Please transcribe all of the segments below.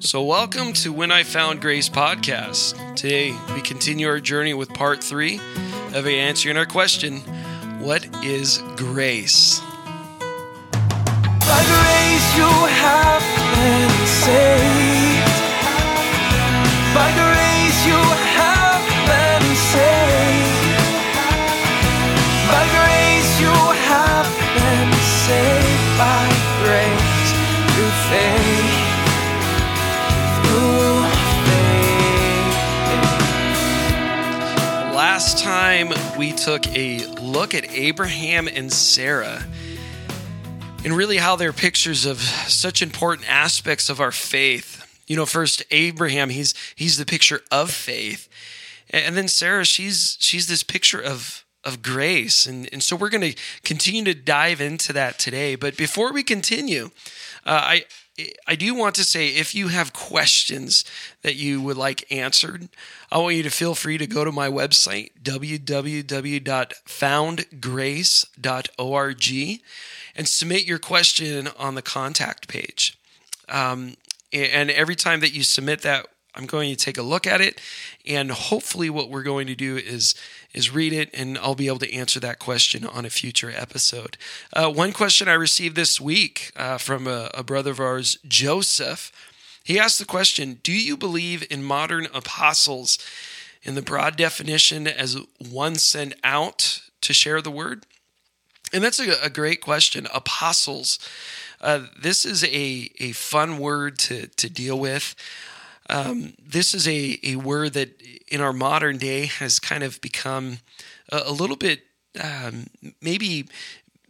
So welcome to When I Found Grace podcast. Today, we continue our journey with part 3 of answering our question, what is grace? By grace you have been saved. By grace you have been saved. By grace you have been saved. By grace through faith. Last time we took a look at Abraham and Sarah and really how they're pictures of such important aspects of our faith. You know, first Abraham, he's the picture of faith. And then Sarah, she's this picture of grace. And so we're going to continue to dive into that today. But before we continue, I do want to say, if you have questions that you would like answered, I want you to feel free to go to my website, www.foundgrace.org, and submit your question on the contact page. And every time that you submit that, I'm going to take a look at it, and hopefully what we're going to do is read it, and I'll be able to answer that question on a future episode. One question I received this week from a brother of ours, Joseph. He asked the question, do you believe in modern apostles in the broad definition as one sent out to share the word? And that's a great question, apostles. This is a fun word to deal with. This is a word that in our modern day has kind of become a little bit maybe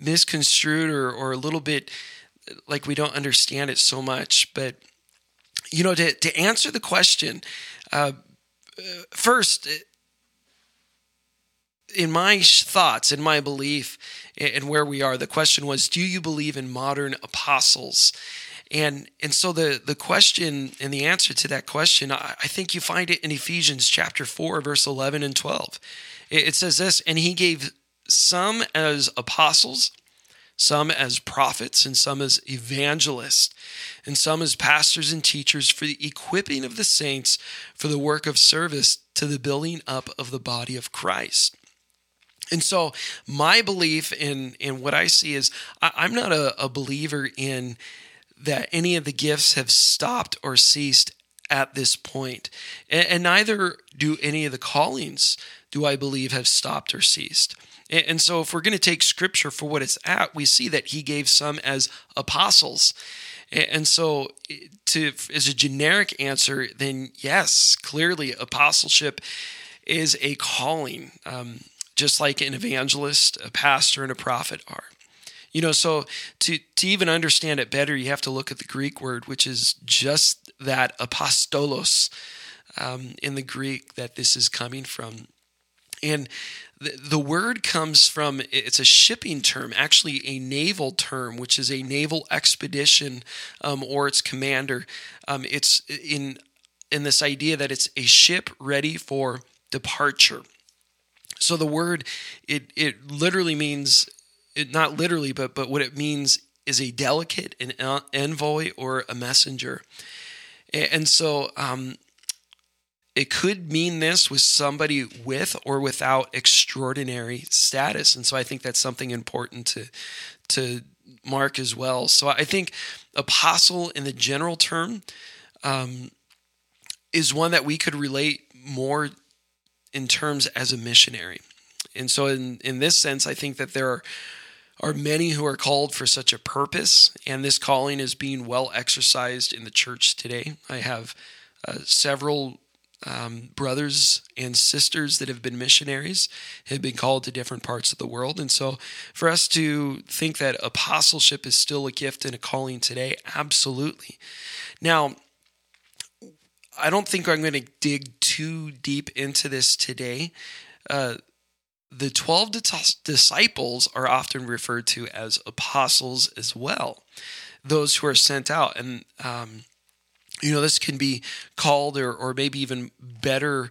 misconstrued or a little bit like we don't understand it so much. But, you know, to answer the question, first, in my thoughts, in my belief, and where we are, the question was, do you believe in modern apostles? And so the question and the answer to that question, I think you find it in Ephesians chapter 4, verse 11 and 12. It says this, and he gave some as apostles, some as prophets, and some as evangelists, and some as pastors and teachers for the equipping of the saints for the work of service to the building up of the body of Christ. And so my belief in what I see is I'm not a believer in that any of the gifts have stopped or ceased at this point. And neither do any of the callings, do I believe, have stopped or ceased. And so if we're going to take Scripture for what it's at, we see that he gave some as apostles. And so as a generic answer, then yes, clearly apostleship is a calling, just like an evangelist, a pastor, and a prophet are. You know, so to even understand it better, you have to look at the Greek word, which is just that apostolos in the Greek that this is coming from. And the word comes from, it's a shipping term, actually a naval term, which is a naval expedition or its commander. It's in this idea that it's a ship ready for departure. So the word, it literally means... not literally, but what it means is a delegate, an envoy, or a messenger. And so it could mean this with somebody with or without extraordinary status. And so I think that's something important to mark as well. So I think apostle in the general term is one that we could relate more in terms as a missionary. And so in this sense, I think that there are many who are called for such a purpose, and this calling is being well exercised in the church today. I have several brothers and sisters that have been missionaries, have been called to different parts of the world, and so for us to think that apostleship is still a gift and a calling today, absolutely. Now, I don't think I'm going to dig too deep into this today. The 12 disciples are often referred to as apostles as well, those who are sent out. And You know, this can be called or maybe even better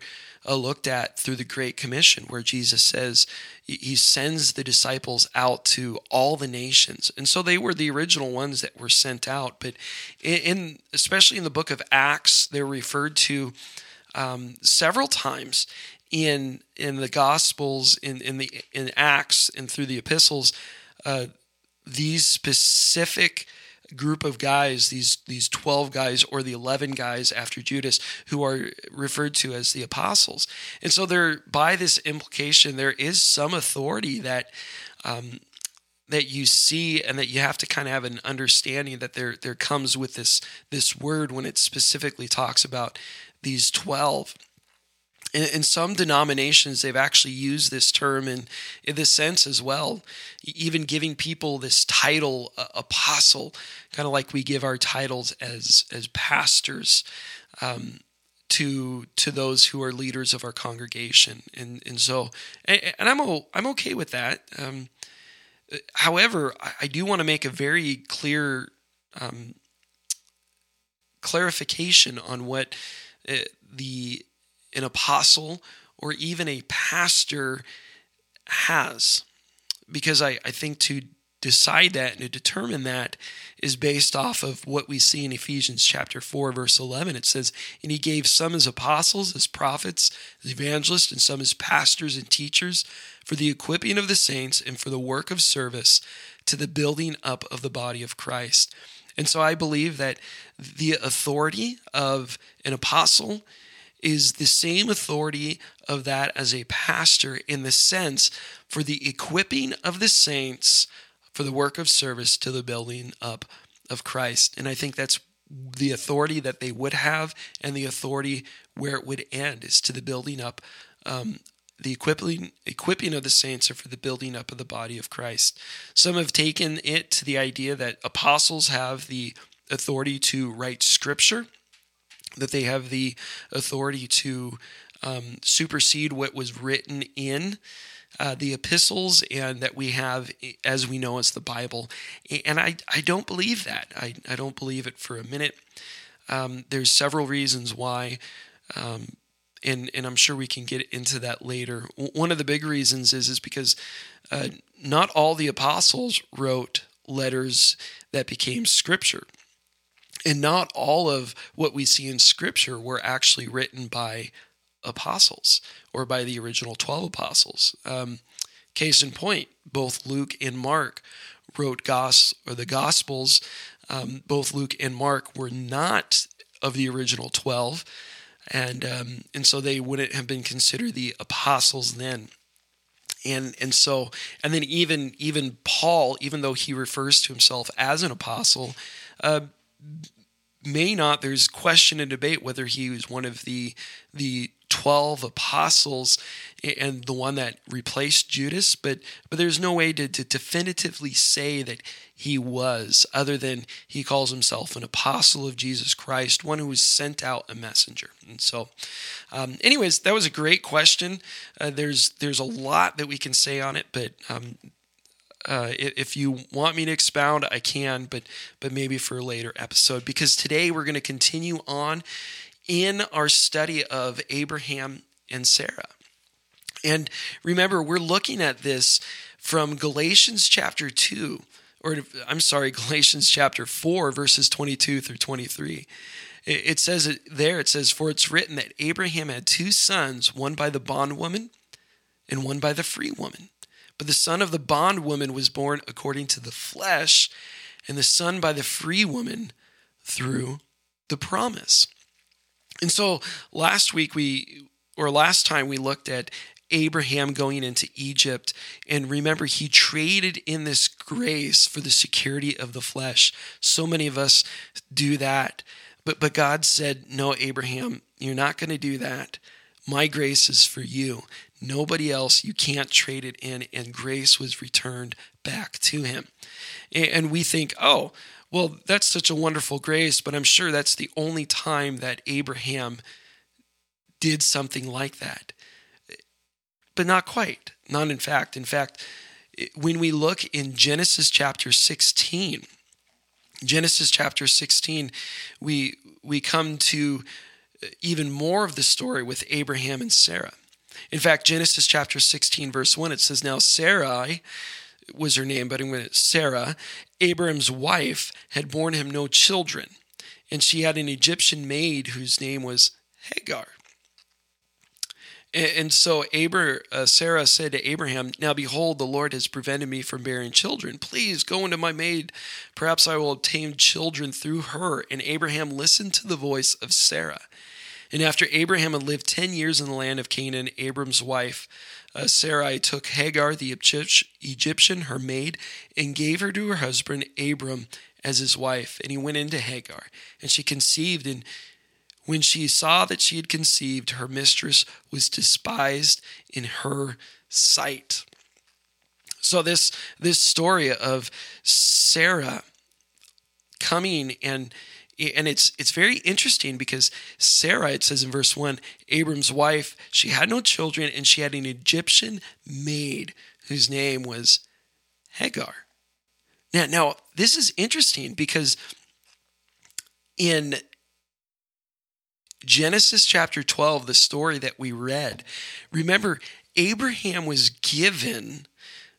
looked at through the Great Commission, where Jesus says he sends the disciples out to all the nations. And so they were the original ones that were sent out. But especially in the book of Acts, they're referred to several times in the Gospels, in Acts, and through the epistles, these specific group of guys, these 12 guys or the 11 guys after Judas, who are referred to as the apostles. And so there, by this implication, there is some authority that that you see, and that you have to kind of have an understanding that there comes with this word when it specifically talks about these 12. In some denominations, they've actually used this term in this sense as well, even giving people this title, apostle, kind of like we give our titles as pastors to those who are leaders of our congregation. And so I'm okay with that. However, I do want to make a very clear clarification on what an apostle or even a pastor has, because I think to decide that and to determine that is based off of what we see in Ephesians chapter 4, verse 11. It says, "And he gave some as apostles, as prophets, as evangelists, and some as pastors and teachers for the equipping of the saints and for the work of service to the building up of the body of Christ." And so I believe that the authority of an apostle is the same authority of that as a pastor, in the sense for the equipping of the saints for the work of service to the building up of Christ. And I think that's the authority that they would have, and the authority where it would end is to the building up, the equipping of the saints are for the building up of the body of Christ. Some have taken it to the idea that apostles have the authority to write scripture, that they have the authority to supersede what was written in the epistles, and that we have, as we know, as the Bible. And I don't believe that. I don't believe it for a minute. There's several reasons why, and I'm sure we can get into that later. One of the big reasons is because not all the apostles wrote letters that became scripture. And not all of what we see in Scripture were actually written by apostles or by the original 12 apostles. Case in point, both Luke and Mark wrote the Gospels. Both Luke and Mark were not of the original 12, and so they wouldn't have been considered the apostles then. And then even Paul, even though he refers to himself as an apostle, may not. There's question and debate whether he was one of the 12 apostles and the one that replaced Judas, but there's no way to definitively say that he was, other than he calls himself an apostle of Jesus Christ, one who was sent out, a messenger. And so, anyways, that was a great question. There's a lot that we can say on it, but if you want me to expound, I can, but maybe for a later episode, because today we're going to continue on in our study of Abraham and Sarah. And remember, we're looking at this from Galatians chapter 4, verses 22 through 23. It says it there, "For it's written that Abraham had two sons, one by the bondwoman and one by the free woman. But the son of the bondwoman was born according to the flesh, and the son by the free woman through the promise." And so last time we looked at Abraham going into Egypt, and remember, he traded in this grace for the security of the flesh. So many of us do that, but God said, "No, Abraham, you're not going to do that. My grace is for you. Nobody else, you can't trade it in," and grace was returned back to him. And we think, oh, well, that's such a wonderful grace, but I'm sure that's the only time that Abraham did something like that. But not quite. Not in fact. In fact, when we look in Genesis chapter 16, Genesis chapter 16, we come to even more of the story with Abraham and Sarah. In fact, Genesis chapter 16, verse 1, it says, "Now Sarai was her name, but Sarah, Abram's wife, had borne him no children, and she had an Egyptian maid whose name was Hagar." And so Sarah said to Abraham, "Now behold, the Lord has prevented me from bearing children. Please go into my maid. Perhaps I will obtain children through her." And Abraham listened to the voice of Sarah. And after Abraham had lived 10 years in the land of Canaan, Abram's wife, Sarai, took Hagar, the Egyptian, her maid, and gave her to her husband Abram as his wife. And he went into Hagar, and she conceived, and when she saw that she had conceived, her mistress was despised in her sight. So this story of Sarah coming, and it's very interesting because Sarah, it says in verse 1, Abram's wife, she had no children, and she had an Egyptian maid whose name was Hagar. Now this is interesting because in Genesis chapter 12, the story that we read, remember, Abraham was given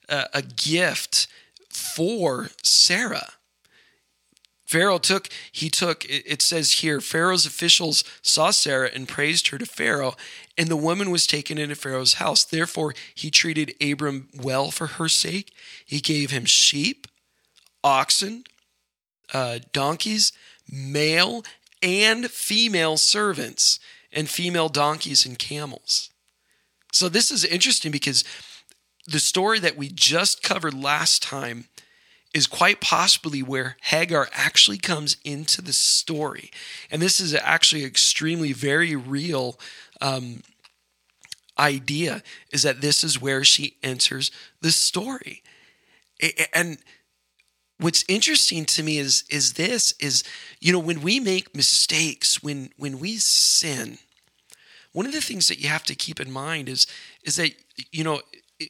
a gift for Sarah. It says here, Pharaoh's officials saw Sarah and praised her to Pharaoh, and the woman was taken into Pharaoh's house. Therefore, he treated Abram well for her sake. He gave him sheep, oxen, donkeys, male and female servants, and female donkeys and camels. So this is interesting because the story that we just covered last time is quite possibly where Hagar actually comes into the story. And this is actually an extremely very real idea, is that this is where she enters the story. And what's interesting to me is this, you know, when we make mistakes, when we sin, one of the things that you have to keep in mind is that, you know,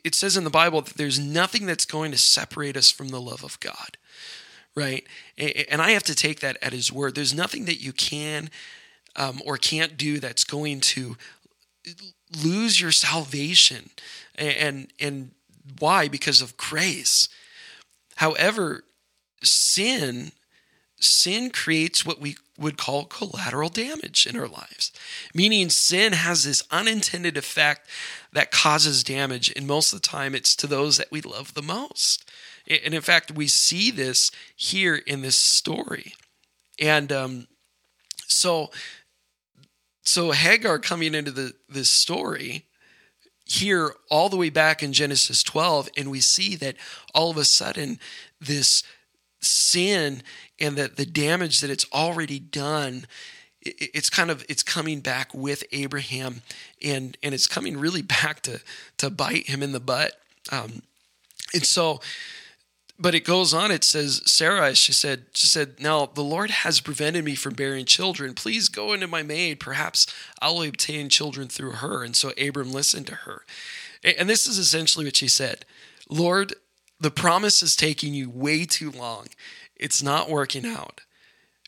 it says in the Bible that there's nothing that's going to separate us from the love of God, right? And I have to take that at his word. There's nothing that you can or can't do that's going to lose your salvation. And why? Because of grace. However, sin creates what we would call collateral damage in our lives, meaning sin has this unintended effect that causes damage, and most of the time it's to those that we love the most. And in fact, we see this here in this story. And so Hagar coming into this story here all the way back in Genesis 12, and we see that all of a sudden this sin and the damage that it's already done, it's coming back with Abraham, and it's coming really back to bite him in the butt. But it goes on, it says, Sarah, she said, "Now the Lord has prevented me from bearing children. Please go into my maid. Perhaps I'll obtain children through her." And so Abram listened to her. And this is essentially what she said. "Lord, the promise is taking you way too long. It's not working out.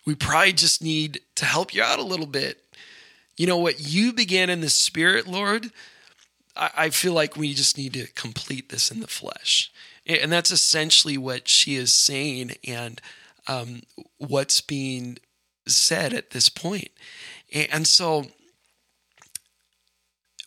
We probably just need to help you out a little bit. You know, what you began in the spirit, Lord, I feel like we just need to complete this in the flesh." And that's essentially what she is saying, and what's being said at this point. And so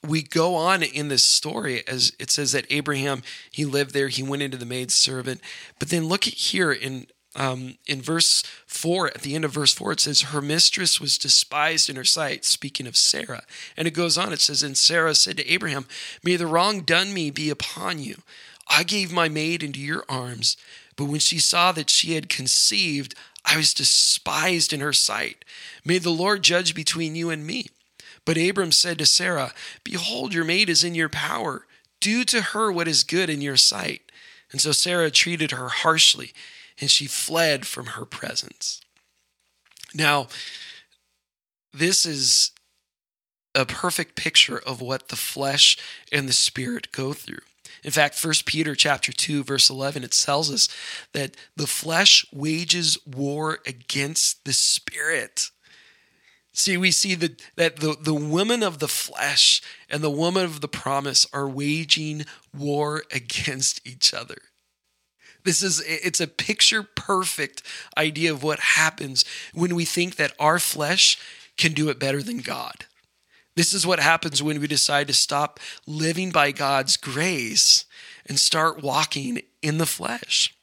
we go on in this story, as it says that Abraham, he lived there, he went into the maidservant. But then look at here in verse 4, at the end of verse 4, it says, "Her mistress was despised in her sight," speaking of Sarah. And it goes on, it says, "And Sarah said to Abraham, 'May the wrong done me be upon you. I gave my maid into your arms, but when she saw that she had conceived, I was despised in her sight. May the Lord judge between you and me.' But Abram said to Sarah, 'Behold, your maid is in your power. Do to her what is good in your sight.' And so Sarah treated her harshly, and she fled from her presence." Now, this is a perfect picture of what the flesh and the spirit go through. In fact, 1 Peter chapter 2, verse 11, it tells us that the flesh wages war against the spirit. See, we see that the women of the flesh and the woman of the promise are waging war against each other. It's a picture perfect idea of what happens when we think that our flesh can do it better than God. This is what happens when we decide to stop living by God's grace and start walking in the flesh.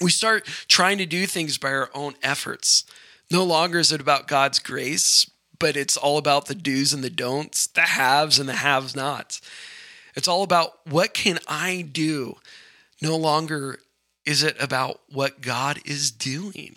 We start trying to do things by our own efforts. No longer is it about God's grace, but it's all about the do's and the don'ts, the haves and the have-nots. It's all about what can I do? No longer is it about what God is doing.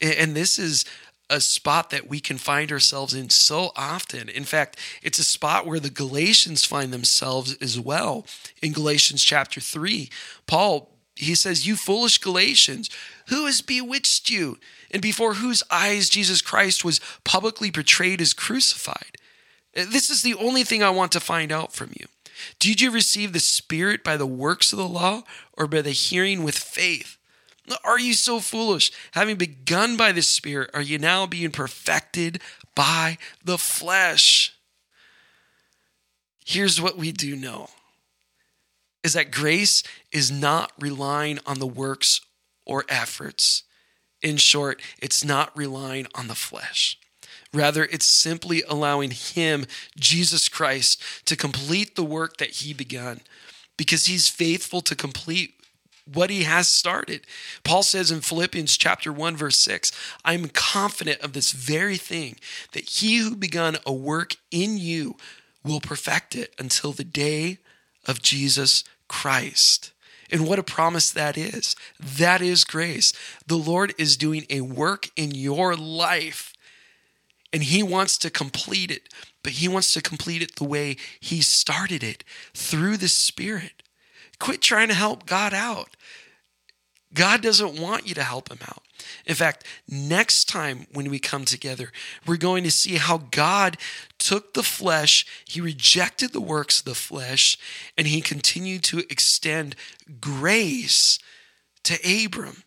And this is a spot that we can find ourselves in so often. In fact, it's a spot where the Galatians find themselves as well. In Galatians chapter 3, Paul, he says, "You foolish Galatians, who has bewitched you? And before whose eyes Jesus Christ was publicly portrayed as crucified. This is the only thing I want to find out from you. Did you receive the Spirit by the works of the law or by the hearing with faith? Are you so foolish? Having begun by the Spirit, are you now being perfected by the flesh?" Here's what we do know, is that grace is not relying on the works or efforts. In short, it's not relying on the flesh. Rather, it's simply allowing him, Jesus Christ, to complete the work that he began, because he's faithful to complete what he has started. Paul says in Philippians chapter 1, verse 6, "I'm confident of this very thing, that he who begun a work in you will perfect it until the day of Jesus Christ." And what a promise that is. That is grace. The Lord is doing a work in your life, and he wants to complete it, but he wants to complete it the way he started it, through the Spirit. Quit trying to help God out. God doesn't want you to help him out. In fact, next time when we come together, we're going to see how God took the flesh, he rejected the works of the flesh, and he continued to extend grace to Abram.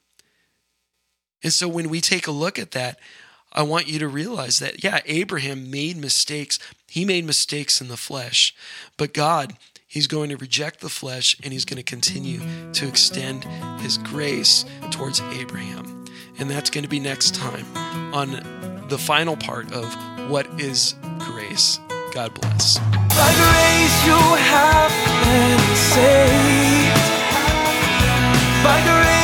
And so when we take a look at that, I want you to realize that, yeah, Abraham made mistakes. He made mistakes in the flesh, but God, he's going to reject the flesh, and he's going to continue to extend his grace towards Abraham. And that's going to be next time on the final part of What is Grace? God bless. By grace you have been saved. By grace.